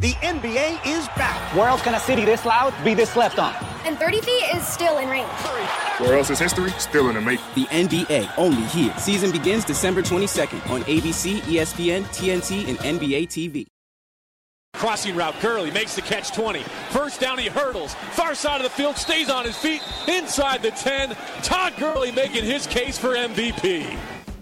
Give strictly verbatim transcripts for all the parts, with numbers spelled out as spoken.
The N B A is back. Where else can a city this loud be this slept on? And thirty feet is still in range. Where else is history still in the making? The N B A, only here. Season begins December twenty-second on A B C, E S P N, T N T, and N B A T V. Crossing route, Gurley makes the catch twenty. First down, he hurdles. Far side of the field, stays on his feet. Inside the ten, Todd Gurley making his case for M V P.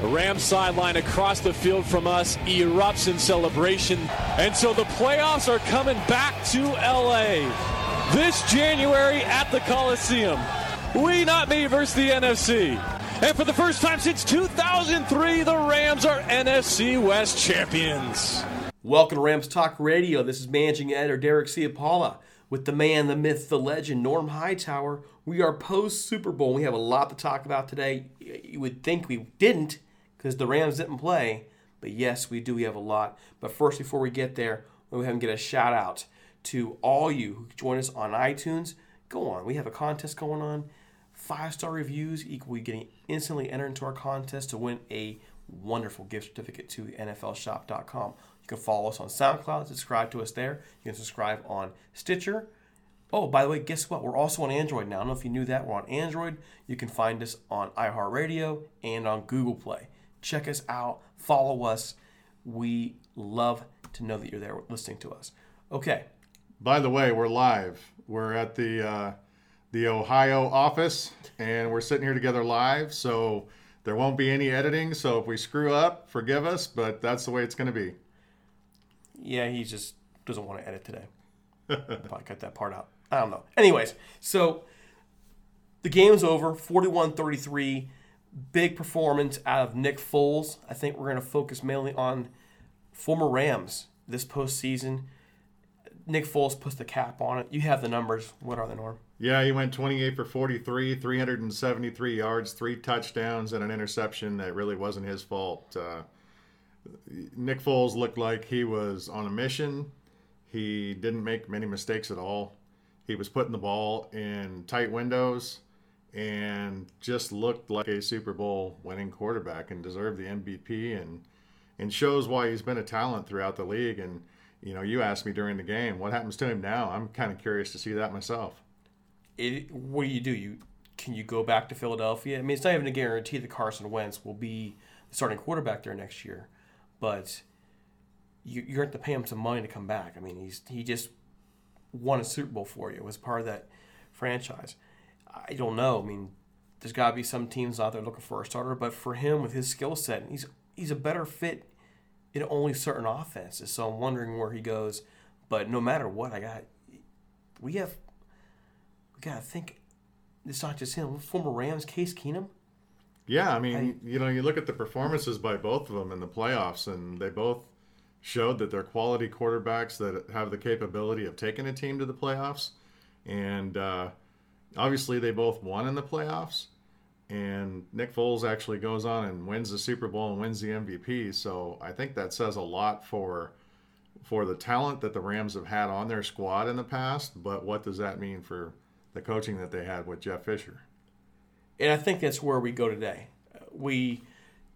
The Rams sideline across the field from us erupts in celebration. And so the playoffs are coming back to L A this January at the Coliseum. We, not me, versus the N F C. And for the first time since two thousand three, the Rams are N F C West champions. Welcome to Rams Talk Radio. This is managing editor Derek Ciapala with the man, the myth, the legend, Norm Hightower. We are post-Super Bowl. We have a lot to talk about today. You would think we didn't, because the Rams didn't play, but yes, we do. We have a lot. But first, before we get there, we'll go ahead and get a shout out to all you who join us on iTunes. Go on. We have a contest going on. Five-star reviews equal you getting instantly entered into our contest to win a wonderful gift certificate to N F L shop dot com. You can follow us on SoundCloud. Subscribe to us there. You can subscribe on Stitcher. Oh, by the way, guess what? We're also on Android now. I don't know if you knew that. We're on Android. You can find us on iHeartRadio and on Google Play. Check us out. Follow us. We love to know that you're there listening to us. Okay. By the way, we're live. We're at the uh, the Ohio office, and we're sitting here together live, so there won't be any editing. So if we screw up, forgive us, but that's the way it's going to be. Yeah, he just doesn't want to edit today. Probably cut that part out. I don't know. Anyways, so the game's over, forty-one thirty-three. Big performance out of Nick Foles. I think we're going to focus mainly on former Rams this postseason. Nick Foles puts the cap on it. You have the numbers. What are they, Norm? Yeah, he went twenty-eight for forty-three, three hundred seventy-three yards, three touchdowns, and an interception that really wasn't his fault. Uh, Nick Foles looked like he was on a mission. He didn't make many mistakes at all. He was putting the ball in tight windows and just looked like a Super Bowl winning quarterback and deserved the M V P and and shows why he's been a talent throughout the league. And, you know, you asked me during the game, what happens to him now? I'm kind of curious to see that myself. It, what do you do? You can you go back to Philadelphia? I mean, it's not even a guarantee that Carson Wentz will be the starting quarterback there next year, but you, you're going to pay him some money to come back. I mean, he's he just won a Super Bowl for you as part of that franchise. I don't know. I mean, there's got to be some teams out there looking for a starter, but for him with his skill set, he's he's a better fit in only certain offenses. So I'm wondering where he goes. But no matter what, I got we have we got to think. It's not just him. Former Rams, Case Keenum. Yeah, I mean, I, you know, you look at the performances by both of them in the playoffs, and they both showed that they're quality quarterbacks that have the capability of taking a team to the playoffs. And uh, obviously, they both won in the playoffs. And Nick Foles actually goes on and wins the Super Bowl and wins the M V P. So I think that says a lot for for the talent that the Rams have had on their squad in the past. But what does that mean for the coaching that they had with Jeff Fisher? And I think that's where we go today. We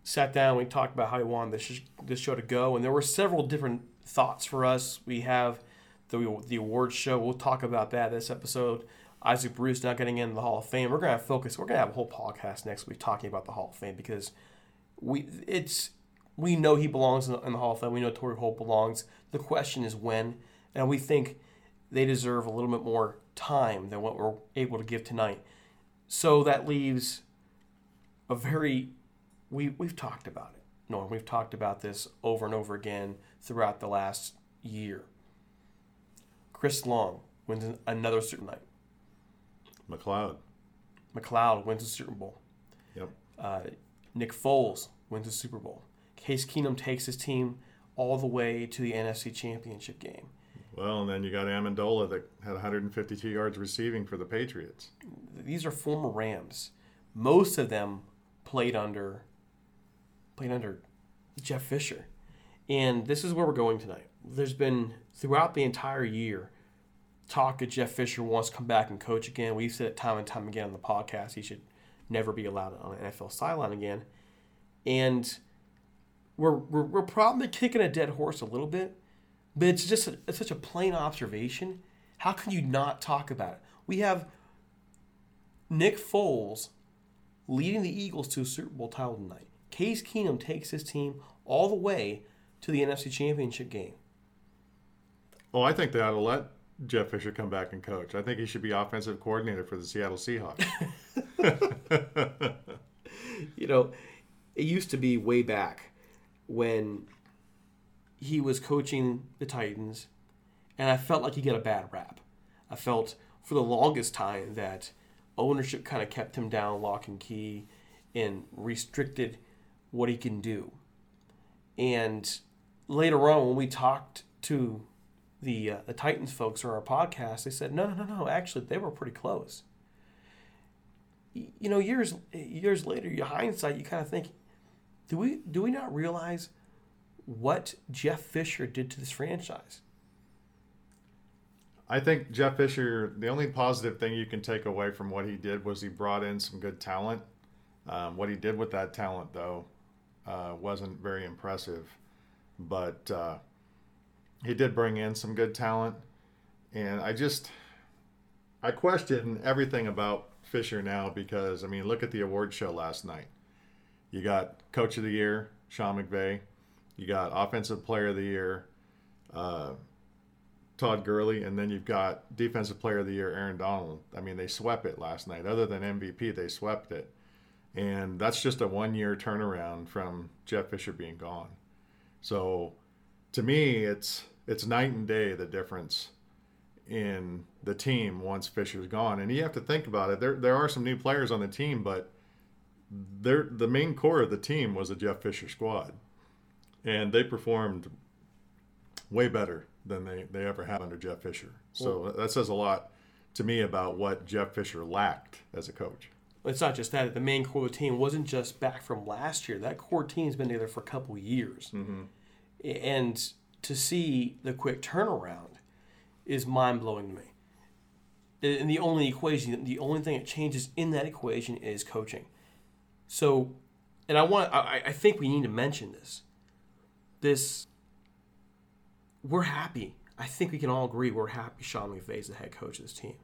sat down, we talked about how we wanted this sh- this show to go, and there were several different thoughts for us. We have the the awards show. We'll talk about that this episode. Isaac Bruce not getting in the Hall of Fame. We're going to focus. We're going to have a whole podcast next week talking about the Hall of Fame because we it's we know he belongs in the, in the Hall of Fame. We know Torrey Holt belongs. The question is when, and we think they deserve a little bit more time than what we're able to give tonight. So that leaves a very we we've talked about it, Norm. We've talked about this over and over again throughout the last year. Chris Long wins another Super Bowl. McLeod. McLeod wins the Super Bowl. Yep. Uh, Nick Foles wins the Super Bowl. Case Keenum takes his team all the way to the N F C Championship game. Well, and then you got Amendola that had one hundred fifty-two yards receiving for the Patriots. These are former Rams. Most of them played under played under Jeff Fisher. And this is where we're going tonight. There's been, throughout the entire year, talk that Jeff Fisher wants to come back and coach again. We've said it time and time again on the podcast. He should never be allowed on an N F L sideline again. And we're, we're, we're probably kicking a dead horse a little bit. But it's just a, it's such a plain observation. How can you not talk about it? We have Nick Foles leading the Eagles to a Super Bowl title tonight. Case Keenum takes his team all the way to the N F C Championship game. Oh, I think they ought to let Jeff Fisher come back and coach. I think he should be offensive coordinator for the Seattle Seahawks. You know, it used to be way back when he was coaching the Titans, and I felt like he got a bad rap. I felt for the longest time that ownership kind of kept him down lock and key and restricted what he can do. And later on, when we talked to the uh, the Titans folks on our podcast, they said, no, no, no, no, actually, they were pretty close. You know, years years later, in hindsight, you kind of think, do we do we not realize what Jeff Fisher did to this franchise? I think Jeff Fisher, the only positive thing you can take away from what he did was he brought in some good talent. Um, what he did with that talent, though, uh, wasn't very impressive. But uh, he did bring in some good talent. And I just, I question everything about Fisher now because, I mean, look at the award show last night. You got Coach of the Year, Sean McVay. You got Offensive Player of the Year, uh, Todd Gurley, and then you've got Defensive Player of the Year, Aaron Donald. I mean, they swept it last night. Other than M V P, they swept it. And that's just a one-year turnaround from Jeff Fisher being gone. So, to me, it's it's night and day, the difference in the team once Fisher's gone. And you have to think about it. There there are some new players on the team, but the main core of the team was a Jeff Fisher squad. And they performed way better than they, they ever have under Jeff Fisher. So well, that says a lot to me about what Jeff Fisher lacked as a coach. It's not just that. The main core of the team wasn't just back from last year. That core team's been together for a couple of years. Mm-hmm. And to see the quick turnaround is mind-blowing to me. And the only equation, the only thing that changes in that equation is coaching. So, and I want, I, I think we need to mention this. This, we're happy. I think we can all agree we're happy Sean McVay is the head coach of this team.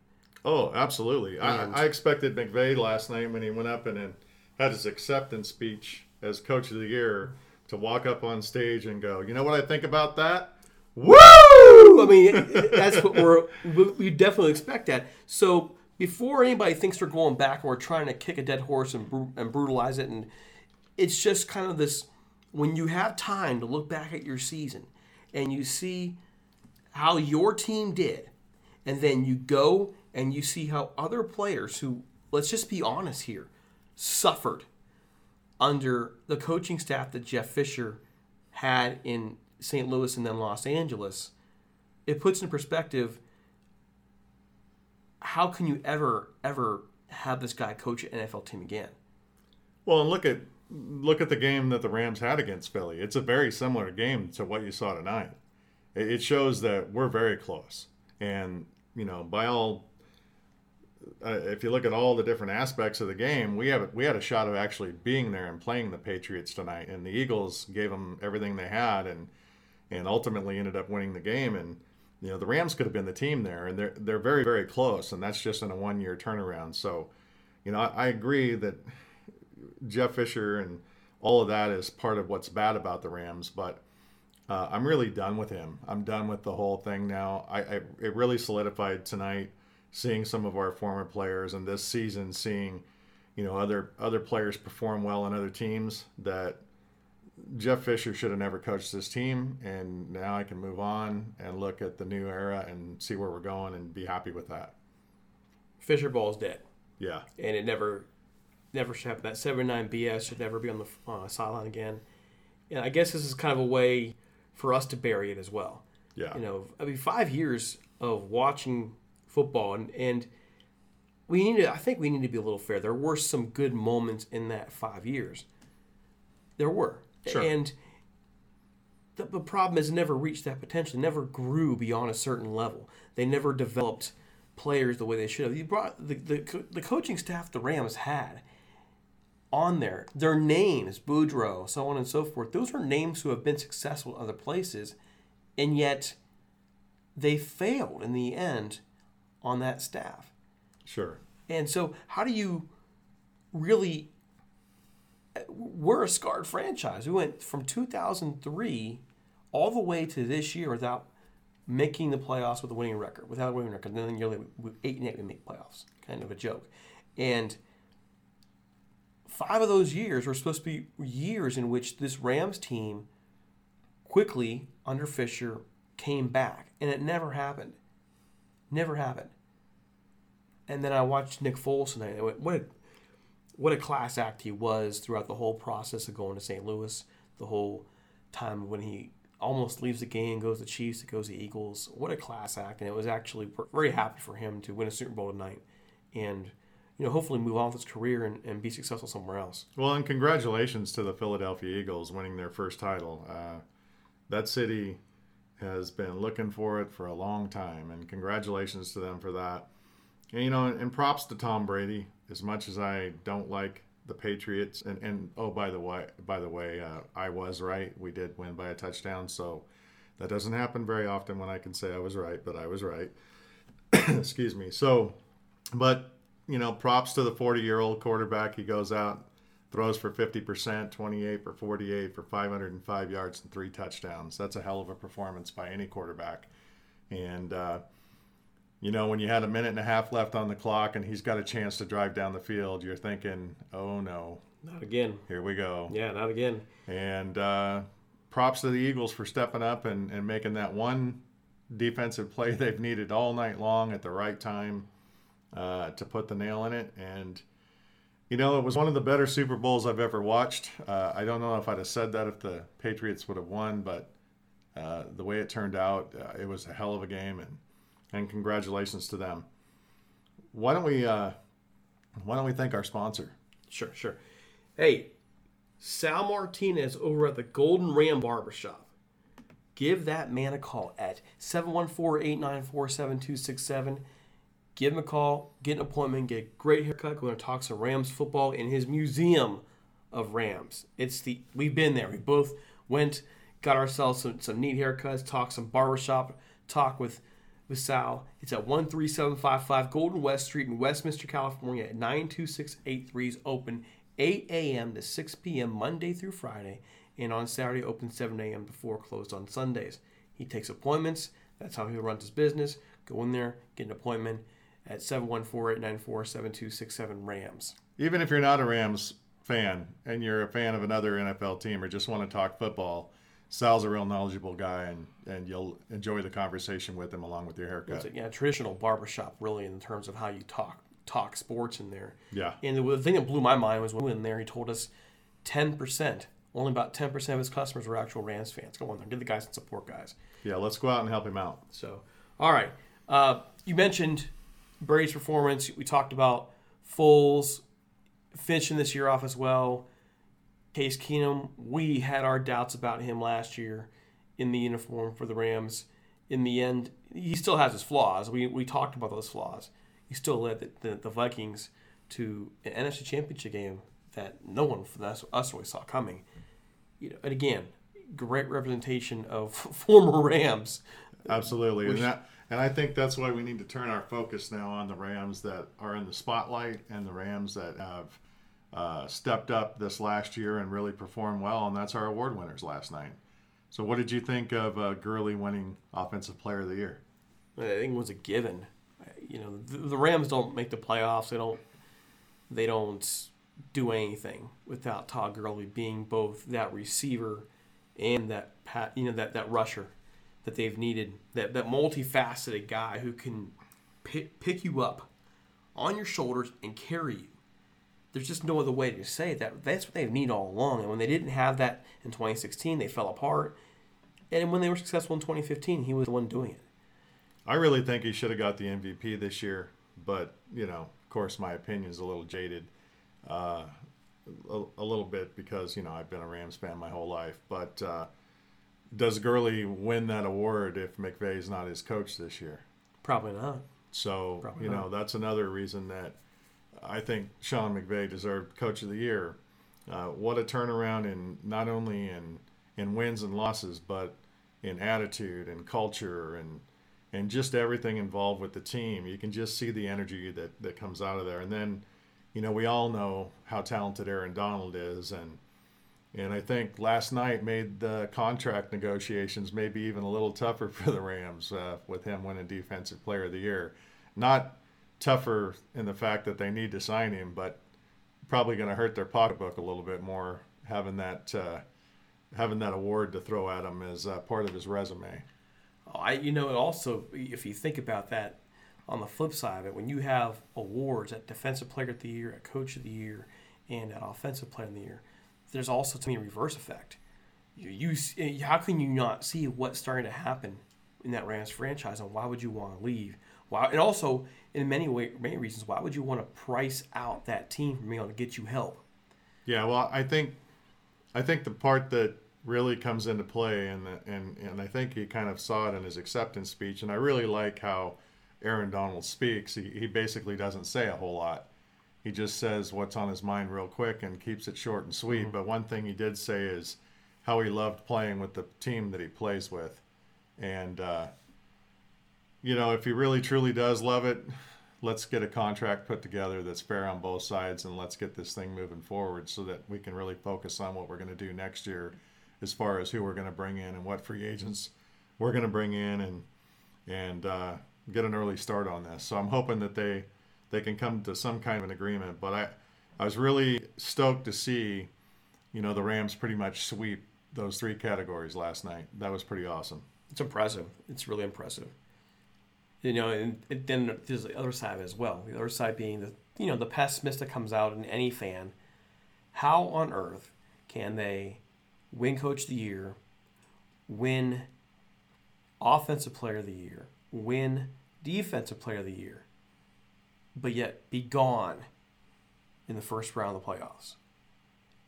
Oh, absolutely. And I, I expected McVay last night when he went up and, and had his acceptance speech as Coach of the Year to walk up on stage and go, you know what I think about that? Woo! I mean, that's what we're, we definitely expect that. So before anybody thinks we're going back or trying to kick a dead horse and, and brutalize it, and it's just kind of this, when you have time to look back at your season and you see how your team did, and then you go and you see how other players who, let's just be honest here, suffered under the coaching staff that Jeff Fisher had in Saint Louis and then Los Angeles, it puts in perspective, how can you ever, ever have this guy coach an N F L team again? Well, and look at look at the game that the Rams had against Philly. It's a very similar game to what you saw tonight. It shows that we're very close. And, you know, by all, uh, if you look at all the different aspects of the game, we have we had a shot of actually being there and playing the Patriots tonight. And the Eagles gave them everything they had, and and ultimately ended up winning the game. And, you know, the Rams could have been the team there, and they're they're very, very close. And that's just in a one-year turnaround. So, you know, I, I agree that Jeff Fisher and all of that is part of what's bad about the Rams, but Uh, I'm really done with him. I'm done with the whole thing now. I, I it really solidified tonight, seeing some of our former players, and this season seeing, you know, other other players perform well in other teams, that Jeff Fisher should have never coached this team. And now I can move on and look at the new era and see where we're going and be happy with that. Fisher ball's dead. Yeah, and it never, never should happen. That seventy-nine B S should never be on the uh, sideline again. And I guess this is kind of a way for us to bury it as well. Yeah. You know, I mean, five years of watching football, and, and we need to, I think we need to be a little fair. There were some good moments in that five years. There were. Sure. And the, the problem is, never reached that potential. They never grew beyond a certain level. They never developed players the way they should have. You brought the, the, the coaching staff the Rams had on there, their names, Boudreaux, so on and so forth, those are names who have been successful in other places, and yet they failed in the end on that staff. Sure. And so how do you really – we're a scarred franchise. We went from two thousand three all the way to this year without making the playoffs with a winning record, without a winning record. And then yearly, eight and eight, we make playoffs, kind of a joke. And – five of those years were supposed to be years in which this Rams team quickly, under Fisher, came back. And it never happened. Never happened. And then I watched Nick Foles tonight. I went, what a, what a class act he was throughout the whole process of going to Saint Louis, the whole time when he almost leaves the game, goes to the Chiefs, goes to the Eagles. What a class act. And it was actually very happy for him to win a Super Bowl tonight. And you know, hopefully move on with his career and, and be successful somewhere else. Well, and congratulations to the Philadelphia Eagles winning their first title. Uh, that city has been looking for it for a long time, and congratulations to them for that. And, you know, and props to Tom Brady. As much as I don't like the Patriots, and, and oh, by the way, by the way, uh, I was right. We did win by a touchdown, so that doesn't happen very often when I can say I was right, but I was right. Excuse me. So, but... you know, props to the forty-year-old quarterback. He goes out, throws for fifty percent, twenty-eight for forty-eight for five hundred five yards and three touchdowns. That's a hell of a performance by any quarterback. And, uh, you know, when you had a minute and a half left on the clock and he's got a chance to drive down the field, you're thinking, oh, no. Not again. Here we go. Yeah, not again. And uh, props to the Eagles for stepping up and, and making that one defensive play they've needed all night long at the right time. Uh, to put the nail in it. And, you know, it was one of the better Super Bowls I've ever watched. Uh, I don't know if I'd have said that if the Patriots would have won, but uh, the way it turned out, uh, it was a hell of a game, and, and congratulations to them. Why don't we uh, why don't we thank our sponsor? Sure, sure. Hey, Sal Martinez over at the Golden Ram Barbershop. Give that man a call at seven one four, eight nine four, seven two six seven. Give him a call, get an appointment, get a great haircut. We're going to talk some Rams football in his museum of Rams. It's the We've been there. We both went, got ourselves some, some neat haircuts, talked some barbershop talk with with Sal. It's at one three seven five five Golden West Street in Westminster, California at nine two six eight three. Is open eight a.m. to six p.m. Monday through Friday, and on Saturday open seven a.m. to four, closed on Sundays. He takes appointments. That's how he runs his business. Go in there, get an appointment at seven one four, eight nine four, seven two six seven Rams. Even if you're not a Rams fan and you're a fan of another N F L team or just want to talk football, Sal's a real knowledgeable guy, and, and you'll enjoy the conversation with him along with your haircut. It's a, yeah, traditional barbershop, really, in terms of how you talk talk sports in there. Yeah. And the, the thing that blew my mind was when we went in there, he told us ten percent, only about ten percent of his customers were actual Rams fans. Go on there, give the guys some support, guys. Yeah, let's go out and help him out. So, all right. Uh, you mentioned Brady's performance. We talked about Foles finishing this year off as well. Case Keenum, we had our doubts about him last year in the uniform for the Rams. In the end, he still has his flaws. We we talked about those flaws. He still led the, the, the Vikings to an N F C Championship game that no one from us, us really saw coming. You know, and again, great representation of former Rams. Absolutely. Which, and, that, and I think that's why we need to turn our focus now on the Rams that are in the spotlight and the Rams that have Uh, stepped up this last year and really performed well, and that's our award winners last night. So what did you think of uh, Gurley winning Offensive Player of the Year? I think it was a given. You know, the, the Rams don't make the playoffs. They don't. They don't do anything without Todd Gurley being both that receiver and that you know that, that rusher that they've needed. That that multifaceted guy who can pick, pick you up on your shoulders and carry you. There's just no other way to say that. That's what they need all along. And when they didn't have that in twenty sixteen, they fell apart. And when they were successful in twenty fifteen, he was the one doing it. I really think he should have got the M V P this year. But, you know, of course, my opinion's a little jaded uh, a, a little bit because, you know, I've been a Rams fan my whole life. But uh, does Gurley win that award if McVay's not his coach this year? Probably not. So, Probably you know, not. That's another reason that I think Sean McVay deserved Coach of the Year. Uh, what a turnaround in not only in in wins and losses, but in attitude and culture and and just everything involved with the team. You can just see the energy that, that comes out of there. And then, you know, we all know how talented Aaron Donald is. And and I think last night made the contract negotiations maybe even a little tougher for the Rams uh, with him winning Defensive Player of the Year. Not tougher in the fact that they need to sign him, but probably going to hurt their pocketbook a little bit more having that uh, having that award to throw at him as uh, part of his resume. I, you know, it also, if you think about that, on the flip side of it, when you have awards at Defensive Player of the Year, at Coach of the Year, and at Offensive Player of the Year, there's also to me a reverse effect. You, you how can you not see what's starting to happen in that Rams franchise, and why would you want to leave? Wow. And also, in many way, many reasons, why would you want to price out that team for being able to get you help? Yeah, well, I think I think the part that really comes into play, and and and I think he kind of saw it in his acceptance speech, and I really like how Aaron Donald speaks. He, he basically doesn't say a whole lot. He just says what's on his mind real quick and keeps it short and sweet. Mm-hmm. But one thing he did say is how he loved playing with the team that he plays with. And uh you know, if he really truly does love it, let's get a contract put together that's fair on both sides, and let's get this thing moving forward so that we can really focus on what we're going to do next year as far as who we're going to bring in and what free agents we're going to bring in and and uh, get an early start on this. So I'm hoping that they, they can come to some kind of an agreement. But I, I was really stoked to see, you know, the Rams pretty much sweep those three categories last night. That was pretty awesome. It's impressive. It's really impressive. You know, and then there's the other side of it as well. The other side being the, you know, the pessimist that comes out in any fan. How on earth can they win Coach of the Year, win Offensive Player of the Year, win Defensive Player of the Year, but yet be gone in the first round of the playoffs?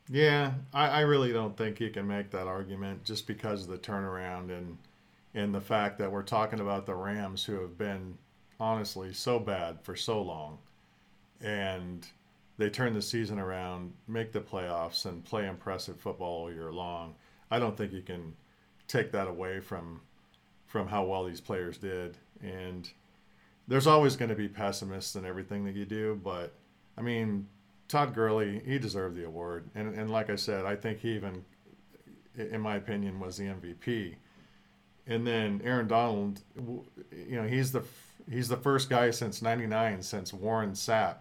Yeah, I, I really don't think you can make that argument just because of the turnaround and and the fact that we're talking about the Rams who have been honestly so bad for so long, and they turn the season around, make the playoffs, and play impressive football all year long. I don't think you can take that away from from how well these players did And there's always going to be pessimists in everything that you do, but I mean, Todd Gurley, he deserved the award. And and like I said, I think he even, in my opinion, was the M V P. And then Aaron Donald, you know, he's the he's the first guy since ninety-nine, since Warren Sapp,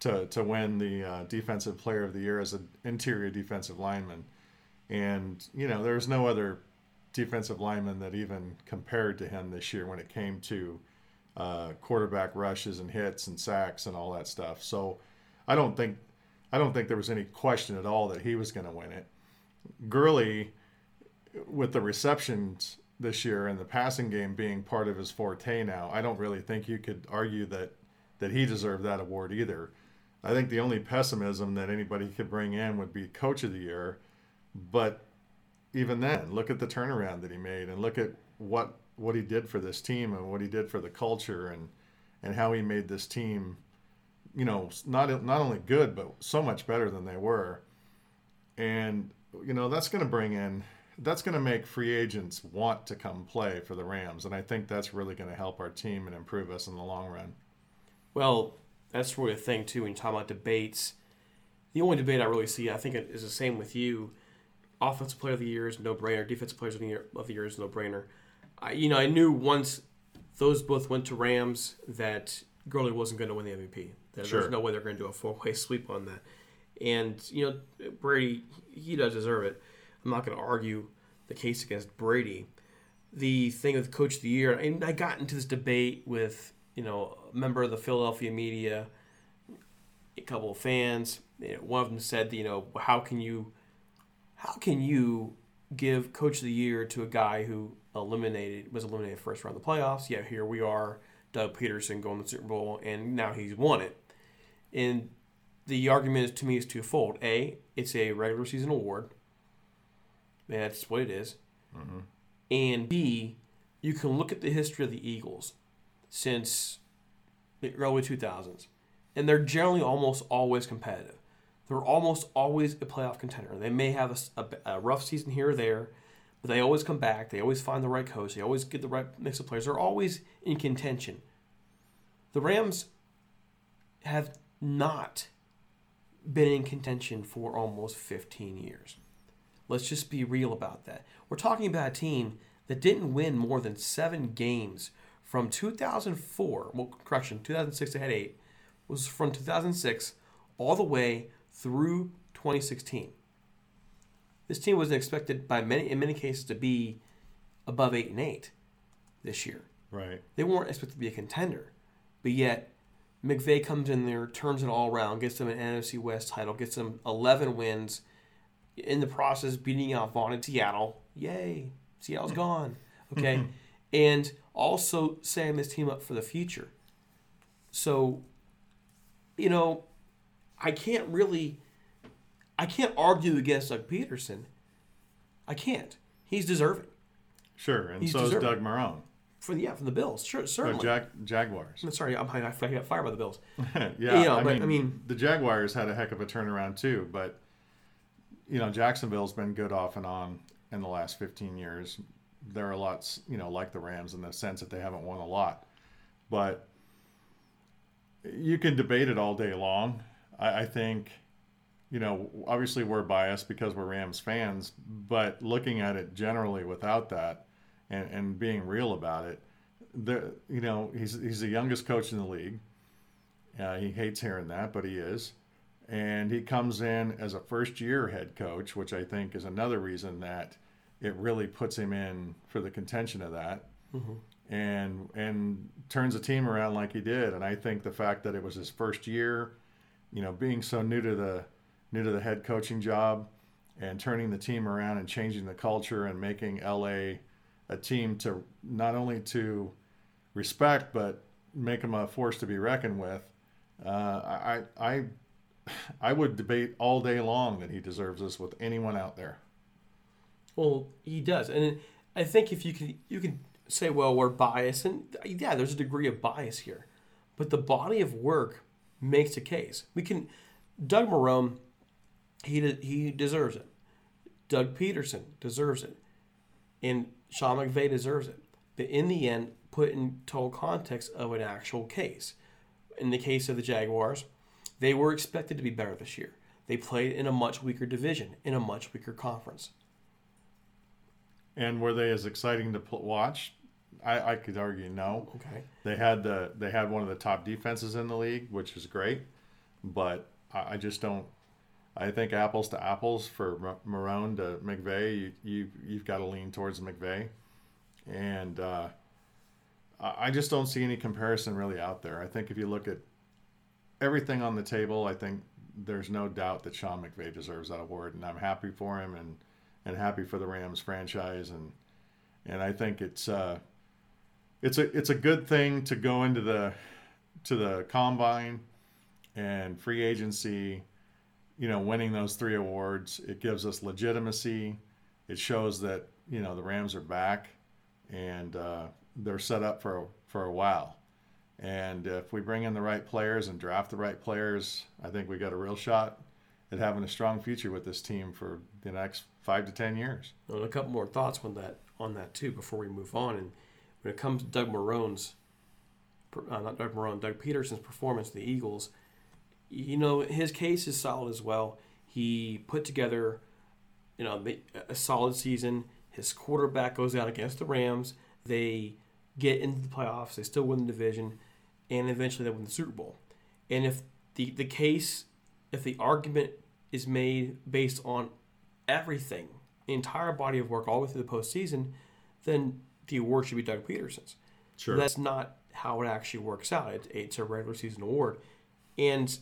to to win the uh, Defensive Player of the Year as an interior defensive lineman. And, you know, there's no other defensive lineman that even compared to him this year when it came to uh, quarterback rushes and hits and sacks and all that stuff. So I don't think I don't think there was any question at all that he was going to win it. Gurley, with the receptions this year and the passing game being part of his forte now, I don't really think you could argue that that he deserved that award either. I think the only pessimism that anybody could bring in would be Coach of the Year. But even then, look at the turnaround that he made, and look at what what he did for this team and what he did for the culture, and and how he made this team, you know, not not only good, but so much better than they were. And, you know, that's going to bring in, that's going to make free agents want to come play for the Rams. And I think that's really going to help our team and improve us in the long run. Well, that's really a thing, too, when you talk about debates. The only debate I really see, I think, it is the same with you. Offensive Player of the Year is no-brainer. Defensive Player of the Year, of the year is no-brainer. I, you know, I knew once those both went to Rams that Gurley wasn't going to win the M V P. That sure. There's no way they're going to do a four-way sweep on that. And, you know, Brady, he does deserve it. I'm not going to argue the case against Brady. The thing with Coach of the Year, and I got into this debate with, you know, a member of the Philadelphia media, a couple of fans. One of them said, you know, how can you, how can you give Coach of the Year to a guy who eliminated was eliminated first round of the playoffs? Yeah, here we are, Doug Peterson going to the Super Bowl, and now he's won it. And the argument is, to me, is twofold. A, it's a regular season award. And that's what it is. Mm-hmm. And B, you can look at the history of the Eagles since the early two thousands, and they're generally almost always competitive. They're almost always a playoff contender. They may have a, a, a rough season here or there, but they always come back. They always find the right coach. They always get the right mix of players. They're always in contention. The Rams have not been in contention for almost fifteen years. Let's just be real about that. We're talking about a team that didn't win more than seven games from two thousand four, well, correction, two thousand six they had eight, was from two thousand six all the way through twenty sixteen. This team wasn't expected by many, in many cases, to be above eight and eight this year. Right. They weren't expected to be a contender, but yet McVay comes in there, turns it all around, gets them an N F C West title, gets them eleven wins, in the process beating out Vaughn in Seattle. Yay, Seattle's gone. Okay. And also setting this team up for the future. So, you know, I can't really, I can't argue against Doug Peterson. I can't. He's deserving. Sure, and He's so deserving. Is Doug Marrone. From, yeah, from the Bills, sure, certainly. No, Jag- Jaguars. I'm sorry, I'm, I got fired by the Bills. yeah, you know, I, but, mean, I mean, the Jaguars had a heck of a turnaround too, but, you know, Jacksonville's been good off and on in the last fifteen years. There are lots, you know, like the Rams in the sense that they haven't won a lot. But you can debate it all day long. I, I think, you know, obviously we're biased because we're Rams fans, but looking at it generally without that and, and being real about it, the, you know, he's, he's the youngest coach in the league. Uh, he hates hearing that, but he is. And he comes in as a first-year head coach, which I think is another reason that it really puts him in for the contention of that, mm-hmm. and and turns the team around like he did. And I think the fact that it was his first year, you know, being so new to the new to the head coaching job, and turning the team around and changing the culture and making L A a team to not only to respect but make them a force to be reckoned with. Uh, I I I would debate all day long that he deserves this with anyone out there. Well, he does, and I think if you can, you can say, well, we're biased, and yeah, there's a degree of bias here, but the body of work makes a case. We can, Doug Marrone, he de- he deserves it. Doug Peterson deserves it, and Sean McVay deserves it. But in the end, put in total context of an actual case. In the case of the Jaguars, they were expected to be better this year. They played in a much weaker division, in a much weaker conference. And were they as exciting to watch? I, I could argue no. Okay. They had the they had one of the top defenses in the league, which is great, but I, I just don't. I think apples to apples for Marrone to McVay, you, you you've got to lean towards McVay, and uh, I just don't see any comparison really out there. I think if you look at everything on the table, I think there's no doubt that Sean McVay deserves that award, and I'm happy for him, and and happy for the Rams franchise, and and I think it's uh, it's a it's a good thing to go into the to the combine and free agency. You know, winning those three awards, it gives us legitimacy. It shows that, you know, the Rams are back and uh, they're set up for, for a while. And if we bring in the right players and draft the right players, I think we got a real shot at having a strong future with this team for the next five to ten years. And a couple more thoughts on that, on that too, before we move on. And when it comes to Doug Marrone's, uh, not Doug Marrone, Doug Peterson's performance, the Eagles, you know, his case is solid as well. He put together, you know, a solid season. His quarterback goes out against the Rams. They get into the playoffs. They still win the division. And eventually they win the Super Bowl. And if the, the case, if the argument is made based on everything, the entire body of work all the way through the postseason, then the award should be Doug Peterson's. Sure. That's not how it actually works out. It, it's a regular season award. And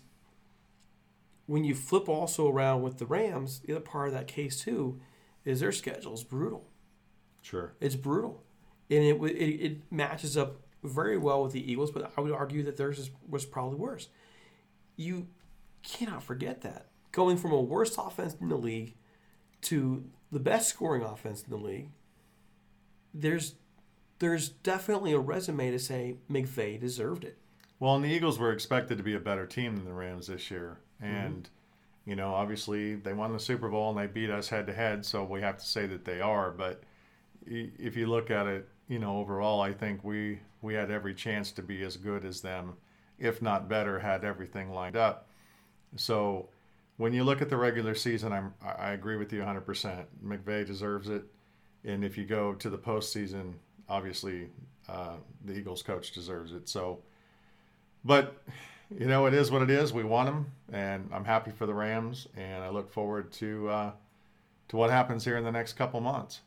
when you flip also around with the Rams, the other part of that case too is their schedule is brutal. Sure. It's brutal. And it, it it matches up very well with the Eagles, but I would argue that theirs was probably worse. You cannot forget that. Going from a worst offense in the league to the best scoring offense in the league, there's there's definitely a resume to say McVay deserved it. Well, and the Eagles were expected to be a better team than the Rams this year. And, mm-hmm. you know, obviously they won the Super Bowl and they beat us head-to-head, so we have to say that they are. But if you look at it, you know, overall, I think we, we had every chance to be as good as them, if not better, had everything lined up. So when you look at the regular season, I'm, I agree with you one hundred percent. McVay deserves it. And if you go to the postseason, obviously uh, the Eagles coach deserves it. So, but... you know, it is what it is. We want them, and I'm happy for the Rams, and I look forward to uh, to what happens here in the next couple months.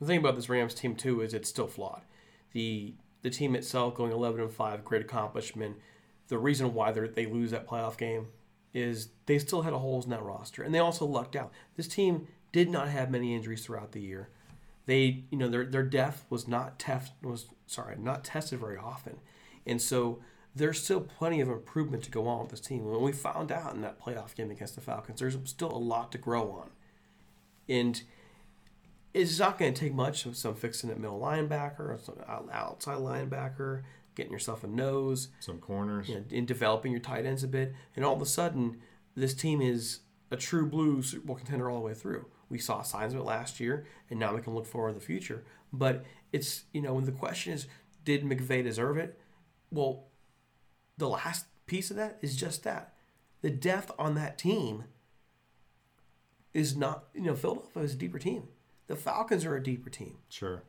The thing about this Rams team, too, is it's still flawed. The the team itself going eleven and five, great accomplishment. The reason why they lose that playoff game is they still had holes in that roster, and they also lucked out. This team did not have many injuries throughout the year. They, you know, their their depth was not tef- was sorry not tested very often, and so there's still plenty of improvement to go on with this team. When we found out in that playoff game against the Falcons, there's still a lot to grow on. And it's not going to take much of some fixing at middle linebacker, or some outside linebacker, getting yourself a nose. Some corners. You know, and developing your tight ends a bit. And all of a sudden, this team is a true blue Super Bowl contender all the way through. We saw signs of it last year, and now we can look forward to the future. But it's, you know, when the question is, did McVay deserve it? Well, the last piece of that is just that. The depth on that team is not, you know, Philadelphia is a deeper team. The Falcons are a deeper team. Sure.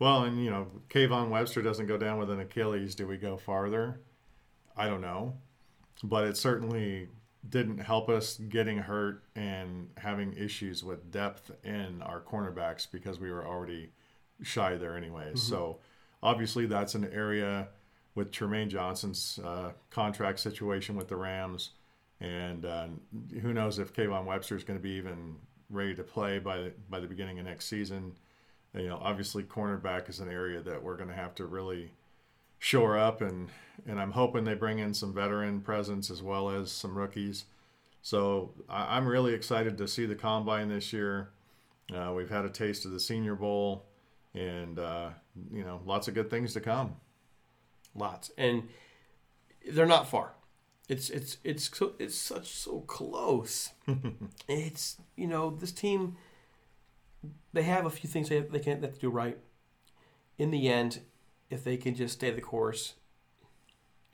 Well, and, you know, Kayvon Webster doesn't go down with an Achilles. Do we go farther? I don't know. But it certainly didn't help us getting hurt and having issues with depth in our cornerbacks because we were already shy there anyway. Mm-hmm. So, obviously, that's an area with Tremaine Johnson's uh, contract situation with the Rams. And uh, who knows if Kayvon Webster is going to be even ready to play by the, by the beginning of next season. And, you know, obviously cornerback is an area that we're going to have to really shore up. And, and I'm hoping they bring in some veteran presence as well as some rookies. So I, I'm really excited to see the Combine this year. Uh, we've had a taste of the Senior Bowl and, uh, you know, lots of good things to come. Lots, and they're not far. It's it's it's so, it's such so close. It's, you know, this team, they have a few things they have, they can't have to do right. In the end, if they can just stay the course,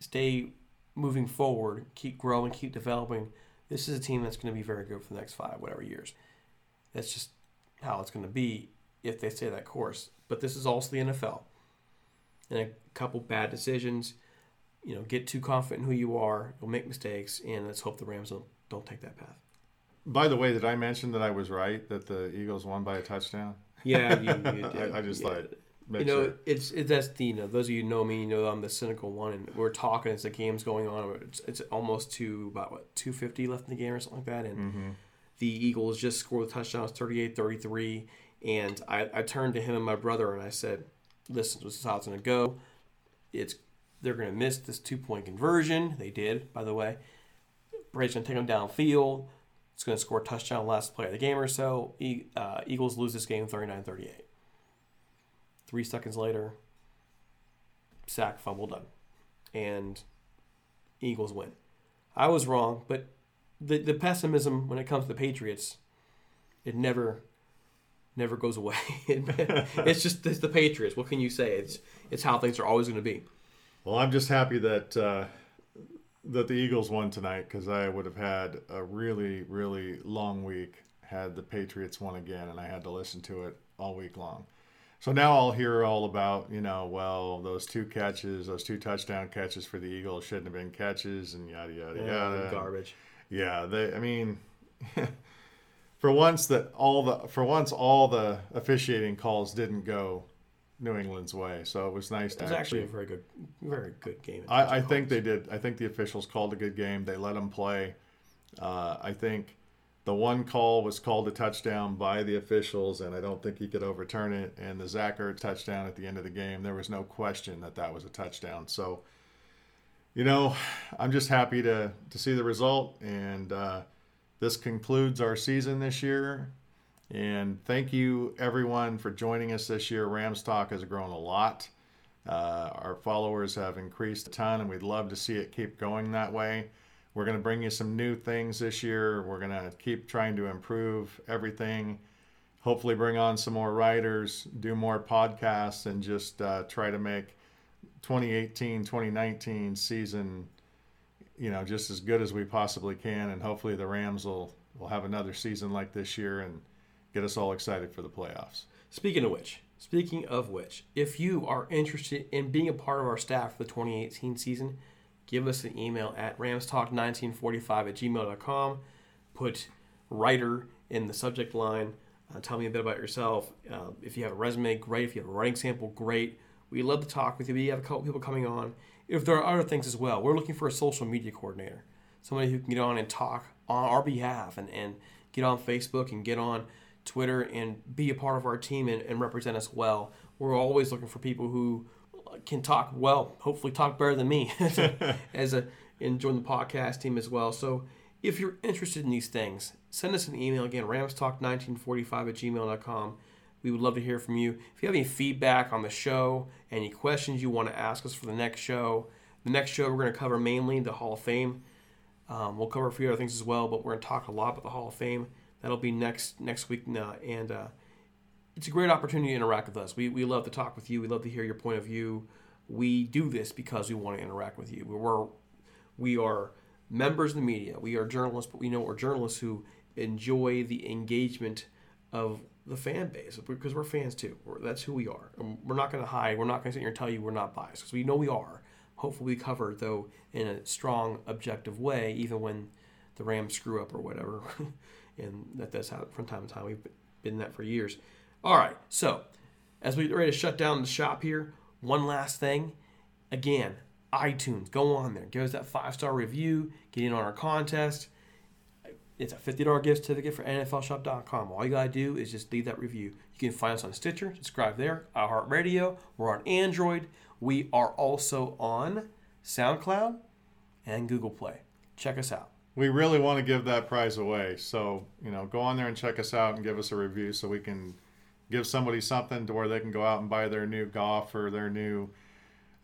stay moving forward, keep growing, keep developing, this is a team that's going to be very good for the next five, whatever years. That's just how it's going to be if they stay that course. But this is also the N F L. And a couple bad decisions, you know, get too confident in who you are, you'll make mistakes, and let's hope the Rams don't, don't take that path. By the way, did I mention that I was right, that the Eagles won by a touchdown? Yeah, you, you did. I, I just yeah. like make you know, sure. it's it, that's the, you know, those of you who know me, you know I'm the cynical one, and we're talking as the game's going on. It's, it's almost to about what two fifty left in the game or something like that, and mm-hmm. the Eagles just scored the touchdowns, thirty-eight thirty-three, and I, I turned to him and my brother and I said, "Listen, this is how it's going to go. It's they're going to miss this two point conversion. They did, by the way. Brady's going to take them downfield. It's going to score a touchdown last play of the game or so. E, uh, Eagles lose this game thirty-nine thirty-eight. Three seconds later, sack, fumble, done. And Eagles win. I was wrong, but the, the pessimism when it comes to the Patriots, it never never goes away. It's just it's the Patriots. What can you say? It's it's how things are always going to be. Well, I'm just happy that... Uh... that the Eagles won tonight, because I would have had a really, really long week had the Patriots won again, and I had to listen to it all week long. So now I'll hear all about, you know, well, those two catches, those two touchdown catches for the Eagles shouldn't have been catches, and yada, yada, yeah, yada. Garbage. Yeah, they, I mean, for once that all the for once all the officiating calls didn't go New England's way, so it was nice to. It was actually, actually a very good, very good game. I, I think they did. I think the officials called a good game. They let them play. Uh, I think the one call was called a touchdown by the officials, and I don't think he could overturn it. And the Zachert touchdown at the end of the game, there was no question that that was a touchdown. So, you know, I'm just happy to to see the result, and uh, this concludes our season this year. And thank you, everyone, for joining us this year. Rams Talk has grown a lot. Uh, our followers have increased a ton, and we'd love to see it keep going that way. We're going to bring you some new things this year. We're going to keep trying to improve everything, hopefully bring on some more writers, do more podcasts, and just uh, try to make twenty eighteen twenty nineteen season, you know, just as good as we possibly can. And hopefully the Rams will, will have another season like this year and get us all excited for the playoffs. Speaking of which, speaking of which, if you are interested in being a part of our staff for the twenty eighteen season, give us an email at ramstalk nineteen forty-five at gmail dot com. Put writer in the subject line. Uh, tell me a bit about yourself. Uh, if you have a resume, great. If you have a writing sample, great. We love to talk with you. We have a couple people coming on. If there are other things as well, we're looking for a social media coordinator, somebody who can get on and talk on our behalf and, and get on Facebook and get on Twitter and be a part of our team and, and represent us well. We're always looking for people who can talk well, hopefully talk better than me, as a, as a and join the podcast team as well. So if you're interested in these things, send us an email again, ramstalk nineteen forty-five at gmail dot com. We would love to hear from you. If you have any feedback on the show, any questions you want to ask us for the next show, the next show we're going to cover mainly the Hall of Fame. Um, we'll cover a few other things as well, but we're going to talk a lot about the Hall of Fame. That'll be next next week, and uh, it's a great opportunity to interact with us. We we love to talk with you. We love to hear your point of view. We do this because we want to interact with you. We're we are members of the media. We are journalists, but we know we're journalists who enjoy the engagement of the fan base because we're fans too. We're, that's who we are. And we're not going to hide. We're not going to sit here and tell you we're not biased because we know we are. Hopefully, we cover it, though, in a strong, objective way, even when the Rams screw up or whatever. And that does happen from time to time. We've been that for years. All right, so as we get ready to shut down the shop here, one last thing. Again, iTunes, go on there. Give us that five-star review. Get in on our contest. It's a fifty dollars gift certificate for N F L shop dot com. All you got to do is just leave that review. You can find us on Stitcher. Subscribe there. iHeartRadio. We're on Android. We are also on SoundCloud and Google Play. Check us out. We really want to give that prize away. So, you know, go on there and check us out and give us a review so we can give somebody something to where they can go out and buy their new Goff or their new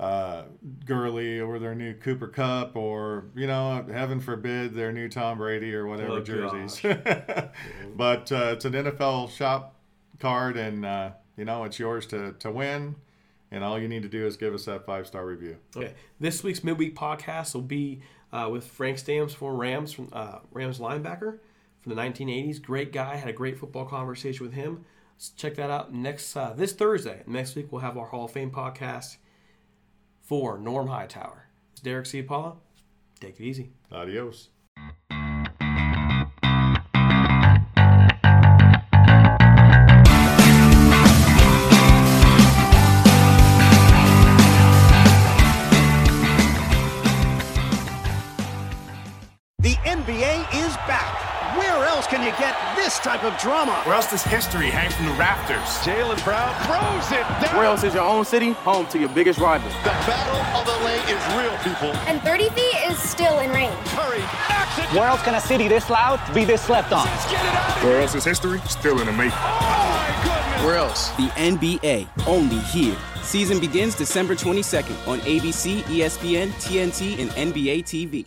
uh, Gurley or their new Cooper Cup or, you know, heaven forbid, their new Tom Brady or whatever oh, jerseys. But uh, it's an N F L shop card and, uh, you know, it's yours to, to win. And all you need to do is give us that five-star review. Okay. This week's midweek podcast will be uh, with Frank Stamms, former Rams, from, uh, Rams linebacker from the nineteen eighties. Great guy. Had a great football conversation with him. So check that out next uh, this Thursday. Next week, we'll have our Hall of Fame podcast for Norm Hightower. It's Derek Ciapala. Take it easy. Adios. Can you get this type of drama? Where else does history hang from the rafters? Jaylen Brown throws it down. Where else is your own city home to your biggest rival? The battle of L A is real, people. And thirty feet is still in range. Hurry, action. Where else can a city this loud be this slept on? Let's get it out of here. Where else is history still in the making? Oh, my goodness. Where else? The N B A, only here. Season begins December twenty-second on A B C, E S P N, T N T, and N B A T V.